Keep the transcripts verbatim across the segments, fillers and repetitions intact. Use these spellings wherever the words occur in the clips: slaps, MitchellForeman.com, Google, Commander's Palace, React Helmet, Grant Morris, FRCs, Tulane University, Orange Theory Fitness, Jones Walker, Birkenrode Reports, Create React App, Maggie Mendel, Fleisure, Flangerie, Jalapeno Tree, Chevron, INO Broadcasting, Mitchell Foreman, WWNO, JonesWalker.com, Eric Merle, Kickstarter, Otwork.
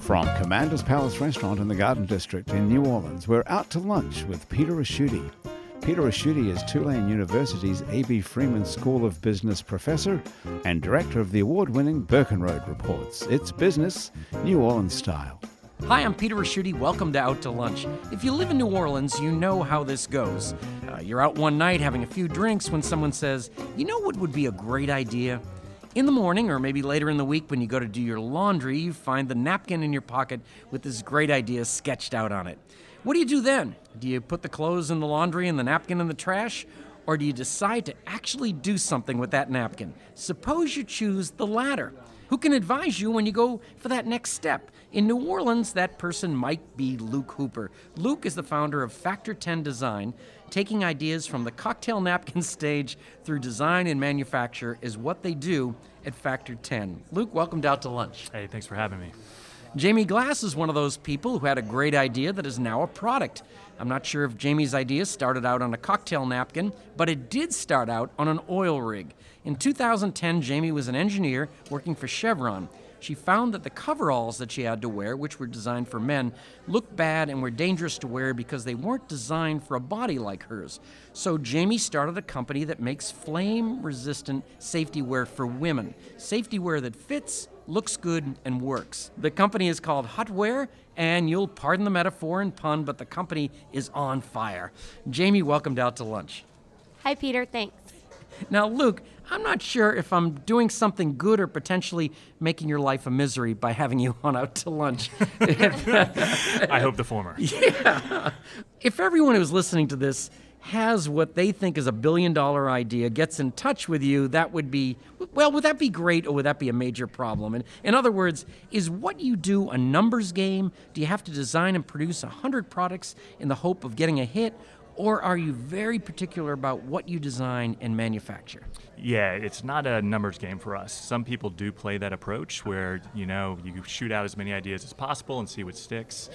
From Commander's Palace Restaurant in the Garden District in New Orleans, we're out to lunch with Peter Ricciuti. Peter Ricciuti is Tulane University's A B Freeman School of Business professor and director of the award-winning Birkenrode Reports. It's business, New Orleans style. Hi, I'm Peter Ricciuti. Welcome to Out to Lunch. If you live in New Orleans, you know how this goes. Uh, you're out one night having a few drinks when someone says, you know what would be a great idea? In the morning, or maybe later in the week when you go to do your laundry, you find the napkin in your pocket with this great idea sketched out on it. What do you do then? Do you put the clothes in the laundry and the napkin in the trash? Or do you decide to actually do something with that napkin? Suppose you choose the latter. Who can advise you when you go for that next step? In New Orleans, that person might be Luke Hooper. Luke is the founder of Factor ten Design. Taking ideas from the cocktail napkin stage through design and manufacture is what they do at Factor ten. Luke, welcome to Out to Lunch. Hey, thanks for having me. Jamie Glass is one of those people who had a great idea that is now a product. I'm not sure if Jamie's idea started out on a cocktail napkin, but it did start out on an oil rig. In two thousand ten, Jamie was an engineer working for Chevron. She found that the coveralls that she had to wear, which were designed for men, looked bad and were dangerous to wear because they weren't designed for a body like hers. So Jamie started a company that makes flame-resistant safety wear for women. Safety wear that fits, looks good, and works. The company is called Hotwear, and you'll pardon the metaphor and pun, but the company is on fire. Jamie, welcomed Out to Lunch. Hi, Peter. Thanks. Now, Luke, I'm not sure if I'm doing something good or potentially making your life a misery by having you on Out to Lunch. I hope the former. Yeah. If everyone who's listening to this has what they think is a billion-dollar idea, gets in touch with you, that would be, well, would that be great or would that be a major problem? And in other words, is what you do a numbers game? Do you have to design and produce one hundred products in the hope of getting a hit? Or are you very particular about what you design and manufacture? Yeah, it's not a numbers game for us. Some people do play that approach where, you know, you shoot out as many ideas as possible and see what sticks.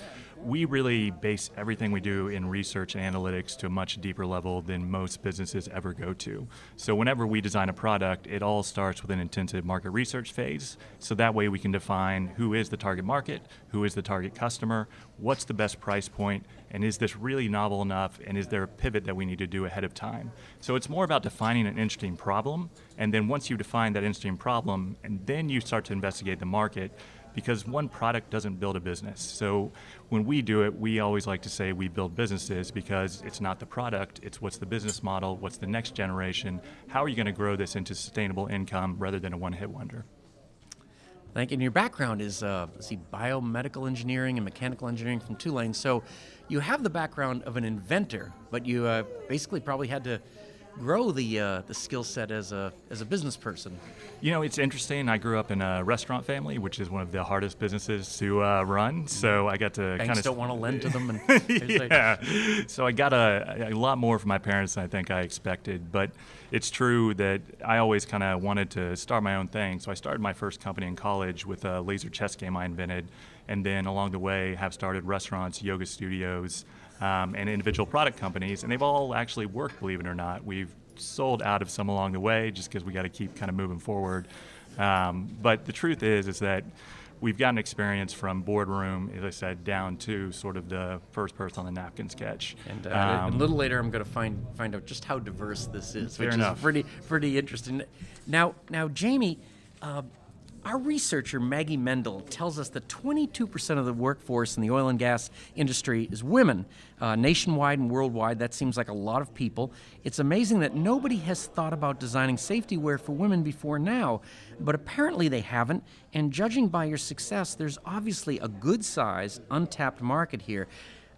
We really base everything we do in research and analytics to a much deeper level than most businesses ever go to. So whenever we design a product, it all starts with an intensive market research phase. So that way we can define who is the target market, who is the target customer, what's the best price point, and is this really novel enough, and is there a pivot that we need to do ahead of time? So it's more about defining an interesting problem, and then once you define that interesting problem, and then you start to investigate the market, because one product doesn't build a business. So when we do it, we always like to say we build businesses because it's not the product, it's what's the business model, what's the next generation, how are you going to grow this into sustainable income rather than a one-hit wonder. Thank you. And your background is, uh, let's see, biomedical engineering and mechanical engineering from Tulane. So you have the background of an inventor, but you uh, basically probably had to grow the uh, the skill set as a as a business person. You know, it's interesting. I grew up in a restaurant family, which is one of the hardest businesses to uh, run. So I got to kind of don't want to lend to them. And yeah. Like... So I got a, a lot more from my parents than I think I expected. But it's true that I always kind of wanted to start my own thing. So I started my first company in college with a laser chess game I invented, and then along the way have started restaurants, yoga studios. Um, and individual product companies, and they've all actually worked, believe it or not. We've sold out of some along the way just because we got to keep kind of moving forward. Um, but the truth is, is that we've gotten experience from boardroom, as I said, down to sort of the first person on the napkin sketch. And, uh, um, and a little later, I'm going to find find out just how diverse this is, which enough. is pretty pretty interesting. Now, now, Jamie. Uh, Our researcher, Maggie Mendel, tells us that twenty-two percent of the workforce in the oil and gas industry is women. Uh, nationwide and worldwide, that seems like a lot of people. It's amazing that nobody has thought about designing safety wear for women before now, but apparently they haven't, and judging by your success, there's obviously a good-sized, untapped market here.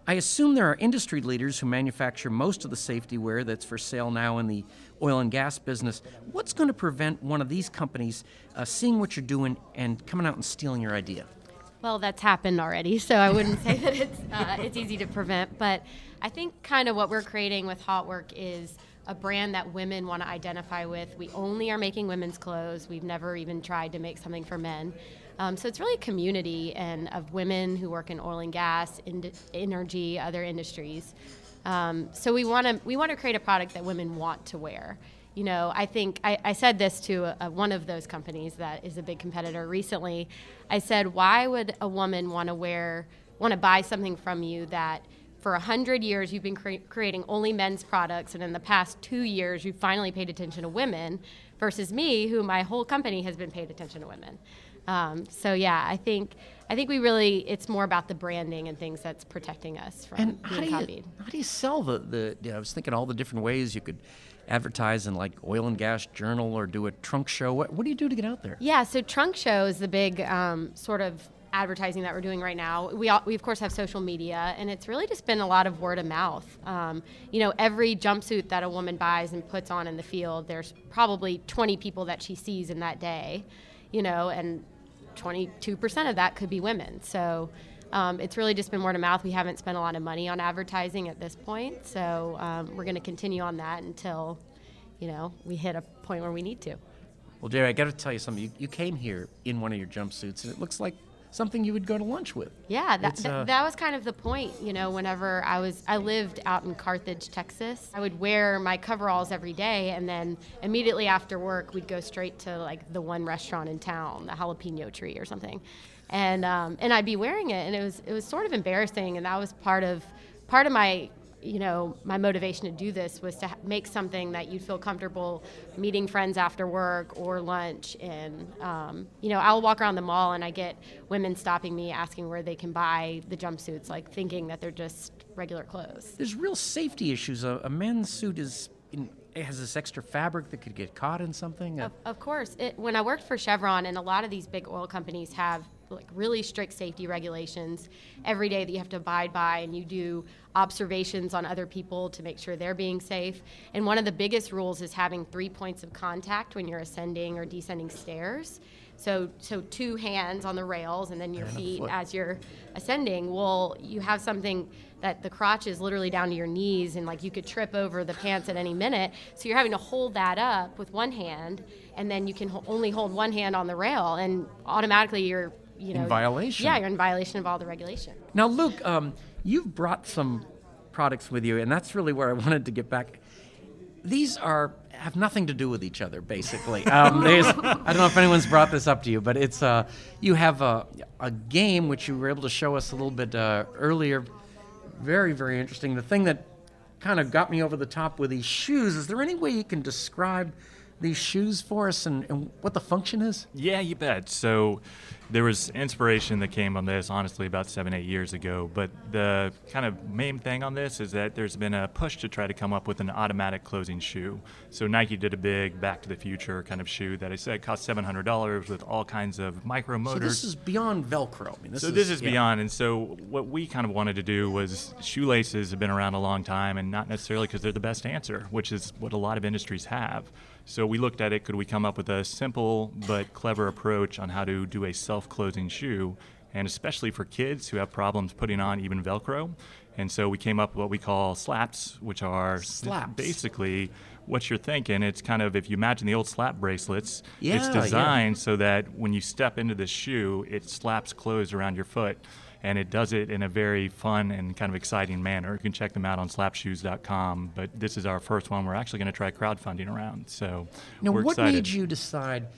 I assume there are industry leaders who manufacture most of the safety wear that's for sale now in the oil and gas business. What's going to prevent one of these companies uh, seeing what you're doing and coming out and stealing your idea? Well, that's happened already, so I wouldn't say that it's uh, it's easy to prevent. But I think kind of what we're creating with Hotwork is a brand that women want to identify with. We only are making women's clothes. We've never even tried to make something for men. Um, so it's really a community and of women who work in oil and gas, in energy, other industries. Um, so we want to we want to create a product that women want to wear. You know, I think I, I said this to a, a, one of those companies that is a big competitor recently. I said, why would a woman want to wear, want to buy something from you that for a hundred years you've been cre creating only men's products, and in the past two years you finally paid attention to women, versus me, who my whole company has been paid attention to women. Um, so yeah, I think I think we really, it's more about the branding and things that's protecting us from and being how do copied. You, how do you sell the, the you know, I was thinking all the different ways you could advertise in like Oil and Gas Journal or do a trunk show. What, what do you do to get out there? Yeah, so trunk show is the big um, sort of advertising that we're doing right now. We, all, we of course have social media, and it's really just been a lot of word of mouth. Um, you know, every jumpsuit that a woman buys and puts on in the field, there's probably twenty people that she sees in that day, you know, and twenty-two percent of that could be women. So um, it's really just been word of mouth. We haven't spent a lot of money on advertising at this point. So um, we're going to continue on that until, you know, we hit a point where we need to. Well, Jerry, I got to tell you something. You, you came here in one of your jumpsuits, and it looks like something you would go to lunch with. Yeah, that, th uh, that was kind of the point. You know, whenever I was, I lived out in Carthage, Texas, I would wear my coveralls every day, and then immediately after work, we'd go straight to like the one restaurant in town, the Jalapeno Tree or something, and um, and I'd be wearing it, and it was it was sort of embarrassing, and that was part of part of my. You know, my motivation to do this was to make something that you'd feel comfortable meeting friends after work or lunch. And, um, you know, I'll walk around the mall and I get women stopping me asking where they can buy the jumpsuits, like thinking that they're just regular clothes. There's real safety issues. A, a men's suit is, in, it has this extra fabric that could get caught in something. Of, of course. It, when I worked for Chevron, and a lot of these big oil companies have like really strict safety regulations every day that you have to abide by, and you do observations on other people to make sure they're being safe. And one of the biggest rules is having three points of contact when you're ascending or descending stairs. So, so two hands on the rails, and then your feet as you're ascending. Well, you have something that the crotch is literally down to your knees, and like you could trip over the pants at any minute. So you're having to hold that up with one hand, and then you can ho- only hold one hand on the rail, and automatically you're You know, in violation. Yeah, you're in violation of all the regulation. Now, Luke, um, you've brought some products with you, and that's really where I wanted to get back. These are have nothing to do with each other, basically. Um, there's, I don't know if anyone's brought this up to you, but it's uh, you have a, a game which you were able to show us a little bit uh, earlier. Very, very interesting. The thing that kind of got me over the top with these shoes, is there any way you can describe these shoes for us and, and what the function is? Yeah, you bet. So there was inspiration that came on this, honestly, about seven, eight years ago. But the kind of main thing on this is that there's been a push to try to come up with an automatic closing shoe. So Nike did a big Back to the Future kind of shoe that I said cost seven hundred dollars with all kinds of micro motors. So this is beyond Velcro. I mean, this so is, this is yeah. beyond. And so what we kind of wanted to do was, shoelaces have been around a long time, and not necessarily because they're the best answer, which is what a lot of industries have. So we looked at it, could we come up with a simple but clever approach on how to do a self-closing shoe, and especially for kids who have problems putting on even Velcro. And so we came up with what we call slaps, which are slaps. Basically what you're thinking. It's kind of, if you imagine the old slap bracelets, yeah, it's designed yeah. so that when you step into the shoe, it slaps closed around your foot. And it does it in a very fun and kind of exciting manner. You can check them out on slap shoes dot com, but this is our first one we're actually going to try crowdfunding around. So now, we're what excited. Made you decide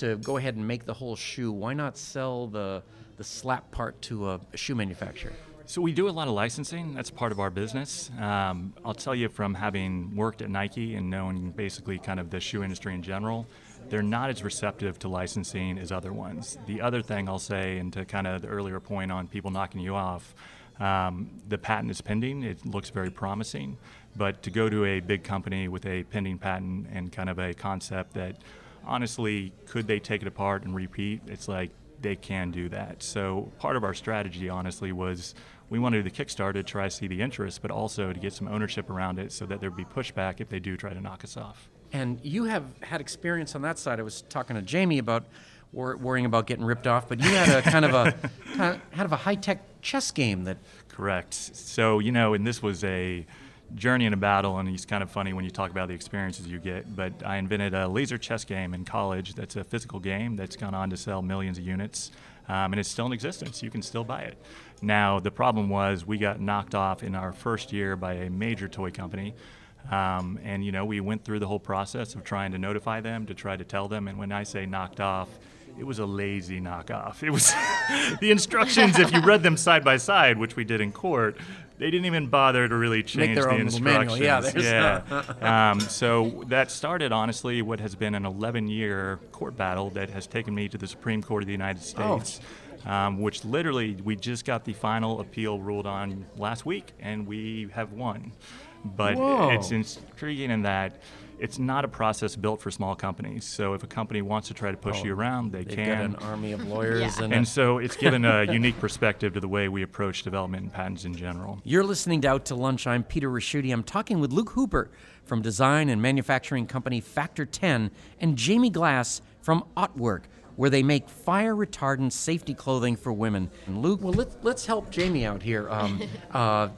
to go ahead and make the whole shoe? Why not sell the, the slap part to a, a shoe manufacturer? So we do a lot of licensing. That's part of our business. Um, I'll tell you from having worked at Nike and knowing basically kind of the shoe industry in general, they're not as receptive to licensing as other ones. The other thing I'll say, and to kind of the earlier point on people knocking you off, um, the patent is pending. It looks very promising. But to go to a big company with a pending patent and kind of a concept that, honestly, could they take it apart and repeat? It's like, they can do that. So part of our strategy, honestly, was we want to do the Kickstarter to try to see the interest, but also to get some ownership around it so that there'd be pushback if they do try to knock us off. And you have had experience on that side. I was talking to Jamie about wor worrying about getting ripped off, but you had a kind of a kind of, kind of a high-tech chess game that. Correct. So you know, and this was a journey in a battle, and it's kind of funny when you talk about the experiences you get. But I invented a laser chess game in college. That's a physical game that's gone on to sell millions of units, um, and it's still in existence. You can still buy it. Now the problem was we got knocked off in our first year by a major toy company. Um, and, you know, we went through the whole process of trying to notify them, to try to tell them. And when I say knocked off, it was a lazy knockoff. It was the instructions, if you read them side by side, which we did in court, they didn't even bother to really change the instructions. Yeah, yeah. um, so that started, honestly, what has been an eleven-year court battle that has taken me to the Supreme Court of the United States. Oh. Um, which literally we just got the final appeal ruled on last week, and we have won. But Whoa. It's intriguing in that it's not a process built for small companies. So if a company wants to try to push oh, you around, they can. They've got an army of lawyers. yeah. and, and so it's given a unique perspective to the way we approach development and patents in general. You're listening to Out to Lunch. I'm Peter Ricciuti. I'm talking with Luke Hooper from design and manufacturing company Factor ten and Jamie Glass from Otwork, where they make fire-retardant safety clothing for women. And Luke, well, let's, let's help Jamie out here. Um, uh,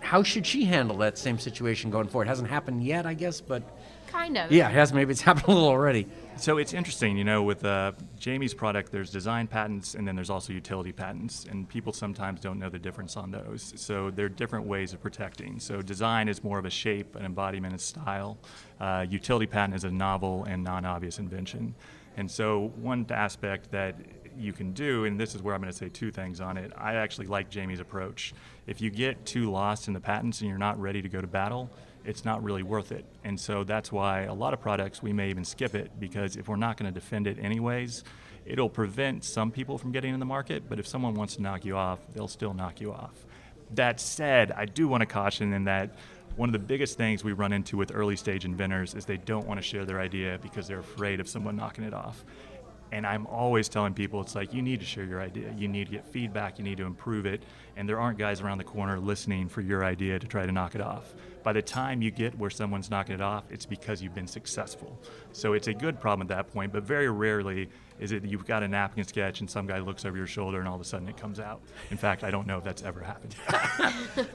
how should she handle that same situation going forward? It hasn't happened yet, I guess, but... Kind of. Yeah, it has. Maybe it's happened a little already. So it's interesting, you know, with uh, Jamie's product, there's design patents, and then there's also utility patents, and people sometimes don't know the difference on those. So there are different ways of protecting. So design is more of a shape, an embodiment, a style. Uh, utility patent is a novel and non-obvious invention. And so one aspect that you can do, and this is where I'm going to say two things on it, I actually like Jamie's approach. If you get too lost in the patents and you're not ready to go to battle, it's not really worth it. And so that's why a lot of products, we may even skip it, because if we're not going to defend it anyways, it'll prevent some people from getting in the market, but if someone wants to knock you off, they'll still knock you off. That said, I do want to caution in that one of the biggest things we run into with early stage inventors is they don't want to share their idea because they're afraid of someone knocking it off. And I'm always telling people, it's like, you need to share your idea. You need to get feedback, you need to improve it. And there aren't guys around the corner listening for your idea to try to knock it off. By the time you get where someone's knocking it off, it's because you've been successful. So it's a good problem at that point, but very rarely is it you've got a napkin sketch and some guy looks over your shoulder and all of a sudden it comes out. In fact, I don't know if that's ever happened.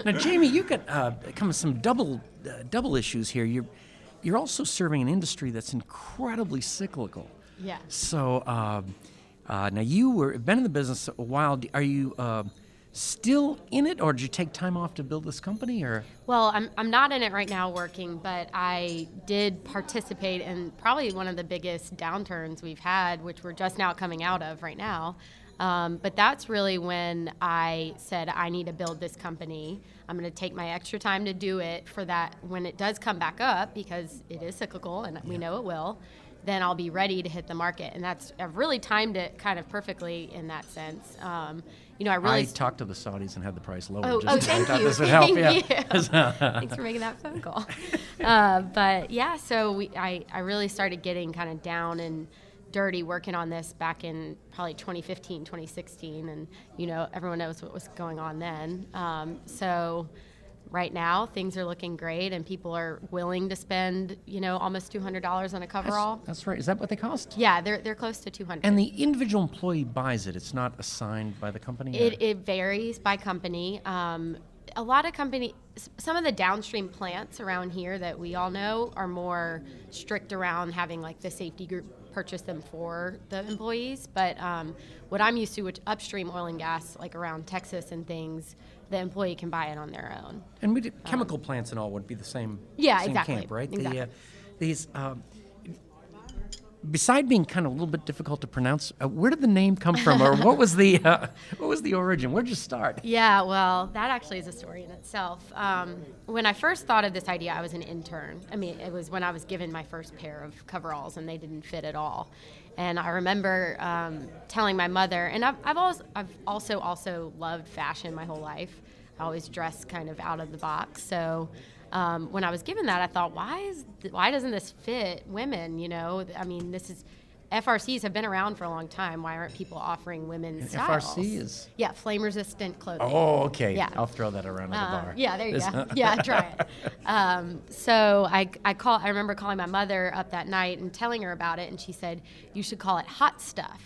Now, Jamie, you've got uh, come with some double, uh, double issues here. You're, you're also serving an industry that's incredibly cyclical. Yeah. So uh, uh, now you were been in the business a while. Are you uh, still in it, or did you take time off to build this company? Or well, I'm I'm not in it right now working, but I did participate in probably one of the biggest downturns we've had, which we're just now coming out of right now. Um, but that's really when I said, I need to build this company. I'm going to take my extra time to do it for that when it does come back up, because it is cyclical and yeah. we know it will. Then I'll be ready to hit the market. And that's, I've really timed it kind of perfectly in that sense. Um, you know, I really- I talked to the Saudis and had the price lowered. Oh, just oh thank you, this would help. thank yeah. you. Thanks for making that phone call. Uh, but yeah, so we, I, I really started getting kind of down and dirty working on this back in probably twenty fifteen, twenty sixteen. And you know, everyone knows what was going on then. Um, so. Right now, things are looking great, and people are willing to spend, you know, almost two hundred dollars on a coverall. That's, that's right. Is that what they cost? Yeah, they're they're close to two hundred dollars. And the individual employee buys it. It's not assigned by the company. It, it varies by company. Um, a lot of company, some of the downstream plants around here that we all know are more strict around having like the safety group purchase them for the employees. But um, what I'm used to, which upstream oil and gas, like around Texas and things. The employee can buy it on their own. And we did, um, chemical plants and all would be the same, yeah, same exactly. camp, right? Exactly. The, uh, these, um, beside being kind of a little bit difficult to pronounce, uh, where did the name come from, or what was the uh, what was the origin? Where'd you start? Yeah, well, that actually is a story in itself. Um, when I first thought of this idea, I was an intern. I mean, it was when I was given my first pair of coveralls, and they didn't fit at all. And I remember um, telling my mother, and I've, I've, also, I've also also loved fashion my whole life. I always dressed kind of out of the box. So um, when I was given that, I thought, why is th why doesn't this fit women? You know, I mean, this is F R Cs have been around for a long time. Why aren't people offering women's and styles? F R Cs? Yeah, flame-resistant clothing. Oh, okay. Yeah. I'll throw that around at the uh, bar. Yeah, there you go. Yeah, try it. Um, so I, I, call, I remember calling my mother up that night and telling her about it, and she said, you should call it hot stuff.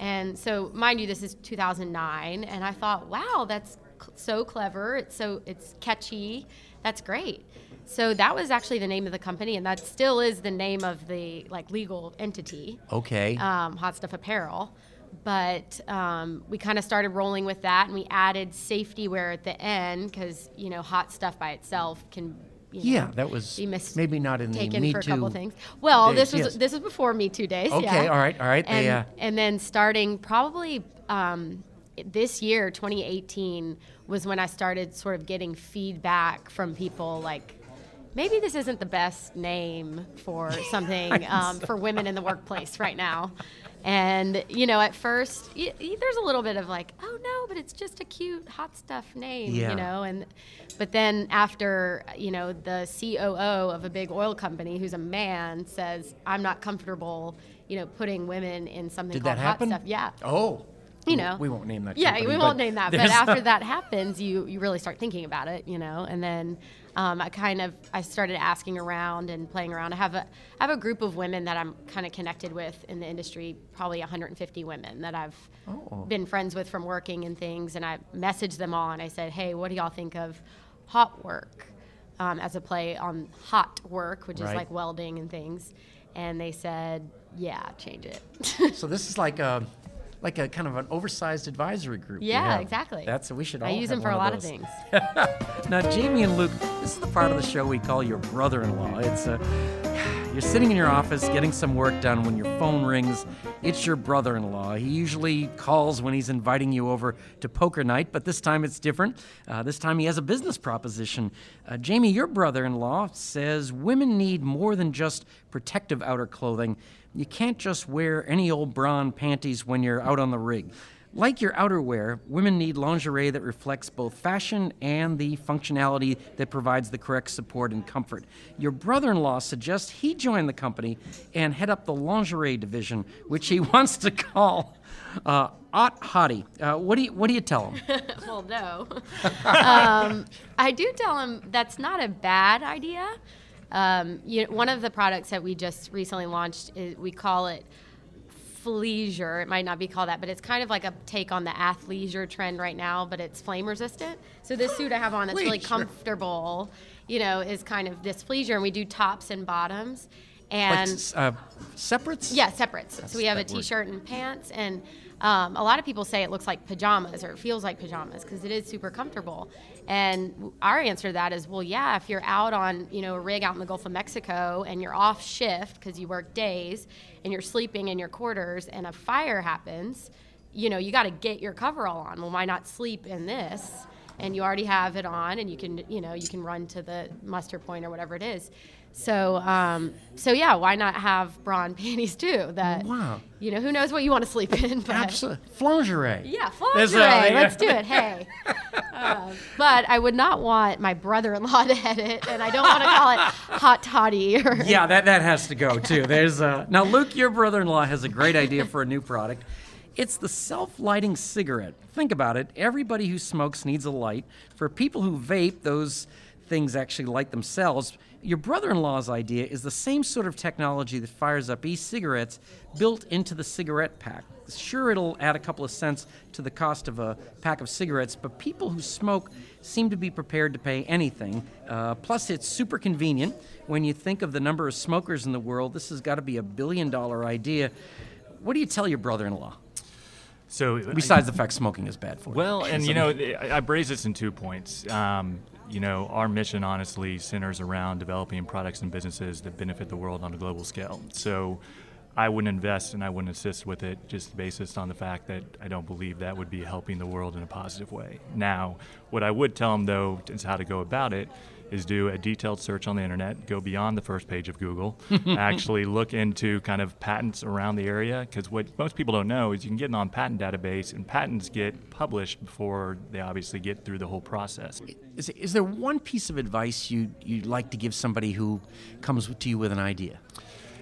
And so, mind you, this is two thousand nine, and I thought, wow, that's cl- so clever. It's so it's catchy. That's great. So that was actually the name of the company, and that still is the name of the like legal entity. Okay. Um, Hot Stuff Apparel, but um, we kind of started rolling with that, and we added safety wear at the end because you know hot stuff by itself can. You yeah, know, that was mis- maybe not in the Me for Too. A couple things. Well, days, this was yes. this was before Me Too days. Okay, yeah. all right, all right. And, they, uh... and then starting probably um, this year, twenty eighteen, was when I started sort of getting feedback from people like. Maybe this isn't the best name for something um, for women in the workplace right now. And, you know, at first, y- y- there's a little bit of like, oh, no, but it's just a cute hot stuff name, yeah. you know. And but then after, you know, the C O O of a big oil company who's a man says, I'm not comfortable, you know, putting women in something Did called that happen? Hot stuff. Yeah. Oh. You know, we won't name that. Yeah, company, we won't name that. But after that happens, you, you really start thinking about it, you know. And then um, I kind of I started asking around and playing around. I have a I have a group of women that I'm kind of connected with in the industry, probably one hundred fifty women that I've oh. been friends with from working and things. And I messaged them all and I said, hey, what do y'all think of Hotwork um, as a play on hot work, which right. is like welding and things? And they said, yeah, change it. So this is like a. Like a kind of an oversized advisory group. Yeah, exactly. That's we should all I use them for a lot of, of things. Now, Jamie and Luke, this is the part of the show we call your brother-in-law. It's a, you're sitting in your office getting some work done when your phone rings. It's your brother-in-law. He usually calls when he's inviting you over to poker night, but this time it's different. Uh, this time he has a business proposition. Uh, Jamie, your brother-in-law says women need more than just protective outer clothing. You can't just wear any old bra panties when you're out on the rig. Like your outerwear, women need lingerie that reflects both fashion and the functionality that provides the correct support and comfort. Your brother-in-law suggests he join the company and head up the lingerie division, which he wants to call uh, Ot Hottie. Uh, what do you What do you tell him? Well, no. um, I do tell him that's not a bad idea. Um, you know, one of the products that we just recently launched, is, we call it Fleisure. It might not be called that, but it's kind of like a take on the athleisure trend right now, but it's flame resistant. So this suit I have on that's Fleisure. Really comfortable, you know, is kind of this Fleisure, and we do tops and bottoms. And like, uh, separates? Yeah, separates. That's so we have a t-shirt word. And pants, and um, a lot of people say it looks like pajamas or it feels like pajamas because it is super comfortable. And our answer to that is, well, yeah, if you're out on, you know, a rig out in the Gulf of Mexico and you're off shift because you work days and you're sleeping in your quarters and a fire happens, you know, you got to get your coverall on. Well, why not sleep in this? And you already have it on, and you can, you know, you can run to the muster point or whatever it is. So, um, so yeah, why not have bra and panties too? That wow. You know, who knows what you want to sleep in? But absolutely, flangerie. Yeah, flangerie. A, let's do it. Hey, uh, but I would not want my brother-in-law to edit, and I don't want to call it hot toddy. Or yeah, that that has to go too. There's uh, now, Luke, your brother-in-law has a great idea for a new product. It's the self-lighting cigarette. Think about it. Everybody who smokes needs a light. For people who vape, those things actually light themselves. Your brother-in-law's idea is the same sort of technology that fires up e-cigarettes built into the cigarette pack. Sure, it'll add a couple of cents to the cost of a pack of cigarettes, but people who smoke seem to be prepared to pay anything. Uh, plus, it's super convenient. When you think of the number of smokers in the world, this has got to be a billion-dollar idea. What do you tell your brother-in-law? So besides I, the fact smoking is bad for you. Well, and, you know, I raise this in two points. Um, you know, our mission, honestly, centers around developing products and businesses that benefit the world on a global scale. So I wouldn't invest and I wouldn't assist with it just based on the fact that I don't believe that would be helping the world in a positive way. Now, what I would tell them, though, is how to go about it. Is do a detailed search on the internet, go beyond the first page of Google, actually look into kind of patents around the area, because what most people don't know is you can get an on-patent database, and patents get published before they obviously get through the whole process. Is, is there one piece of advice you, you'd like to give somebody who comes to you with an idea?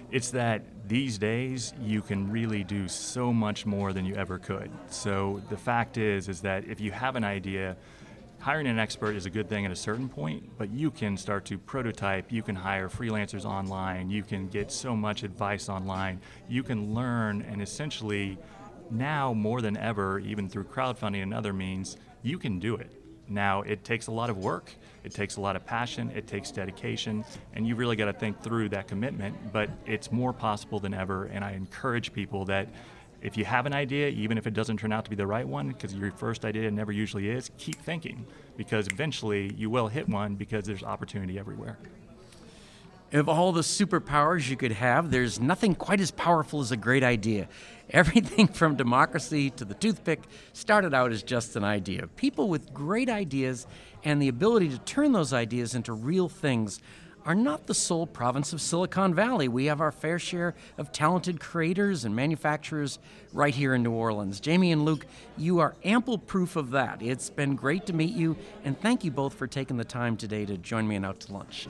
It's that these days you can really do so much more than you ever could. So the fact is, is that if you have an idea, hiring an expert is a good thing at a certain point, but you can start to prototype, you can hire freelancers online, you can get so much advice online, you can learn, and essentially now more than ever, even through crowdfunding and other means, you can do it. Now, it takes a lot of work, it takes a lot of passion, it takes dedication, and you really got to think through that commitment, but it's more possible than ever, and I encourage people that if you have an idea, even if it doesn't turn out to be the right one, because your first idea never usually is, keep thinking, because eventually you will hit one, because there's opportunity everywhere. Of all the superpowers you could have, there's nothing quite as powerful as a great idea. Everything from democracy to the toothpick started out as just an idea. People with great ideas and the ability to turn those ideas into real things are not the sole province of Silicon Valley. We have our fair share of talented creators and manufacturers right here in New Orleans. Jamie and Luke, you are ample proof of that. It's been great to meet you, and thank you both for taking the time today to join me in Out to Lunch.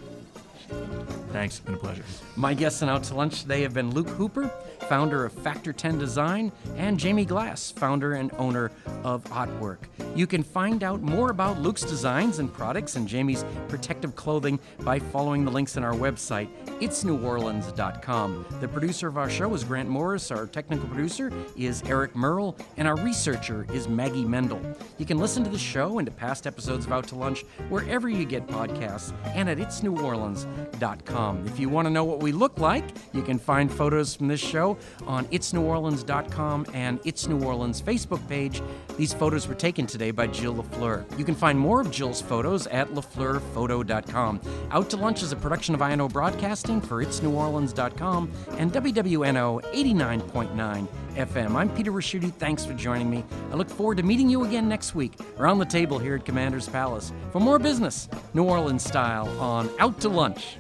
Thanks, it's been a pleasure. My guests in Out to Lunch today have been Luke Hooper, founder of Factor ten Design, and Jamie Glass, founder and owner of Otwork. You can find out more about Luke's designs and products and Jamie's protective clothing by following the links on our website, its new orleans dot com. The producer of our show is Grant Morris, our technical producer is Eric Merle, and our researcher is Maggie Mendel. You can listen to the show and to past episodes of Out to Lunch wherever you get podcasts and at its new orleans dot com. If you want to know what we look like, you can find photos from this show on its new orleans dot com and It's New Orleans Facebook page. These photos were taken today by Jill LaFleur. You can find more of Jill's photos at lafleur photo dot com. Out to Lunch is a production of I N O Broadcasting for its new orleans dot com and W W N O eighty-nine point nine F M. I'm Peter Ricciuti. Thanks for joining me. I look forward to meeting you again next week around the table here at Commander's Palace for more business, New Orleans style, on Out to Lunch.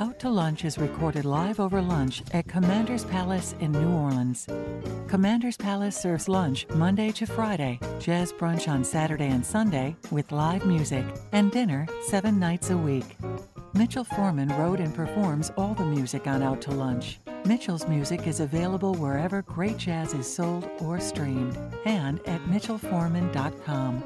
Out to Lunch is recorded live over lunch at Commander's Palace in New Orleans. Commander's Palace serves lunch Monday to Friday, jazz brunch on Saturday and Sunday with live music, and dinner seven nights a week. Mitchell Foreman wrote and performs all the music on Out to Lunch. Mitchell's music is available wherever great jazz is sold or streamed, and at Mitchell Foreman dot com.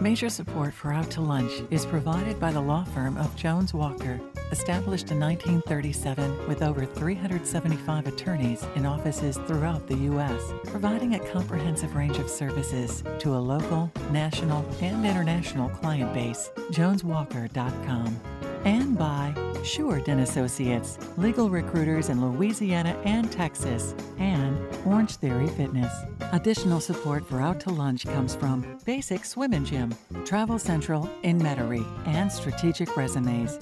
Major support for Out to Lunch is provided by the law firm of Jones Walker, established in nineteen thirty-seven with over three hundred seventy-five attorneys in offices throughout the U S, providing a comprehensive range of services to a local, national, and international client base. Jones Walker dot com. And by Shurden Associates, legal recruiters in Louisiana and Texas, and Orange Theory Fitness. Additional support for Out to Lunch comes from Basic Swim and Gym, Travel Central in Metairie, and Strategic Resumes.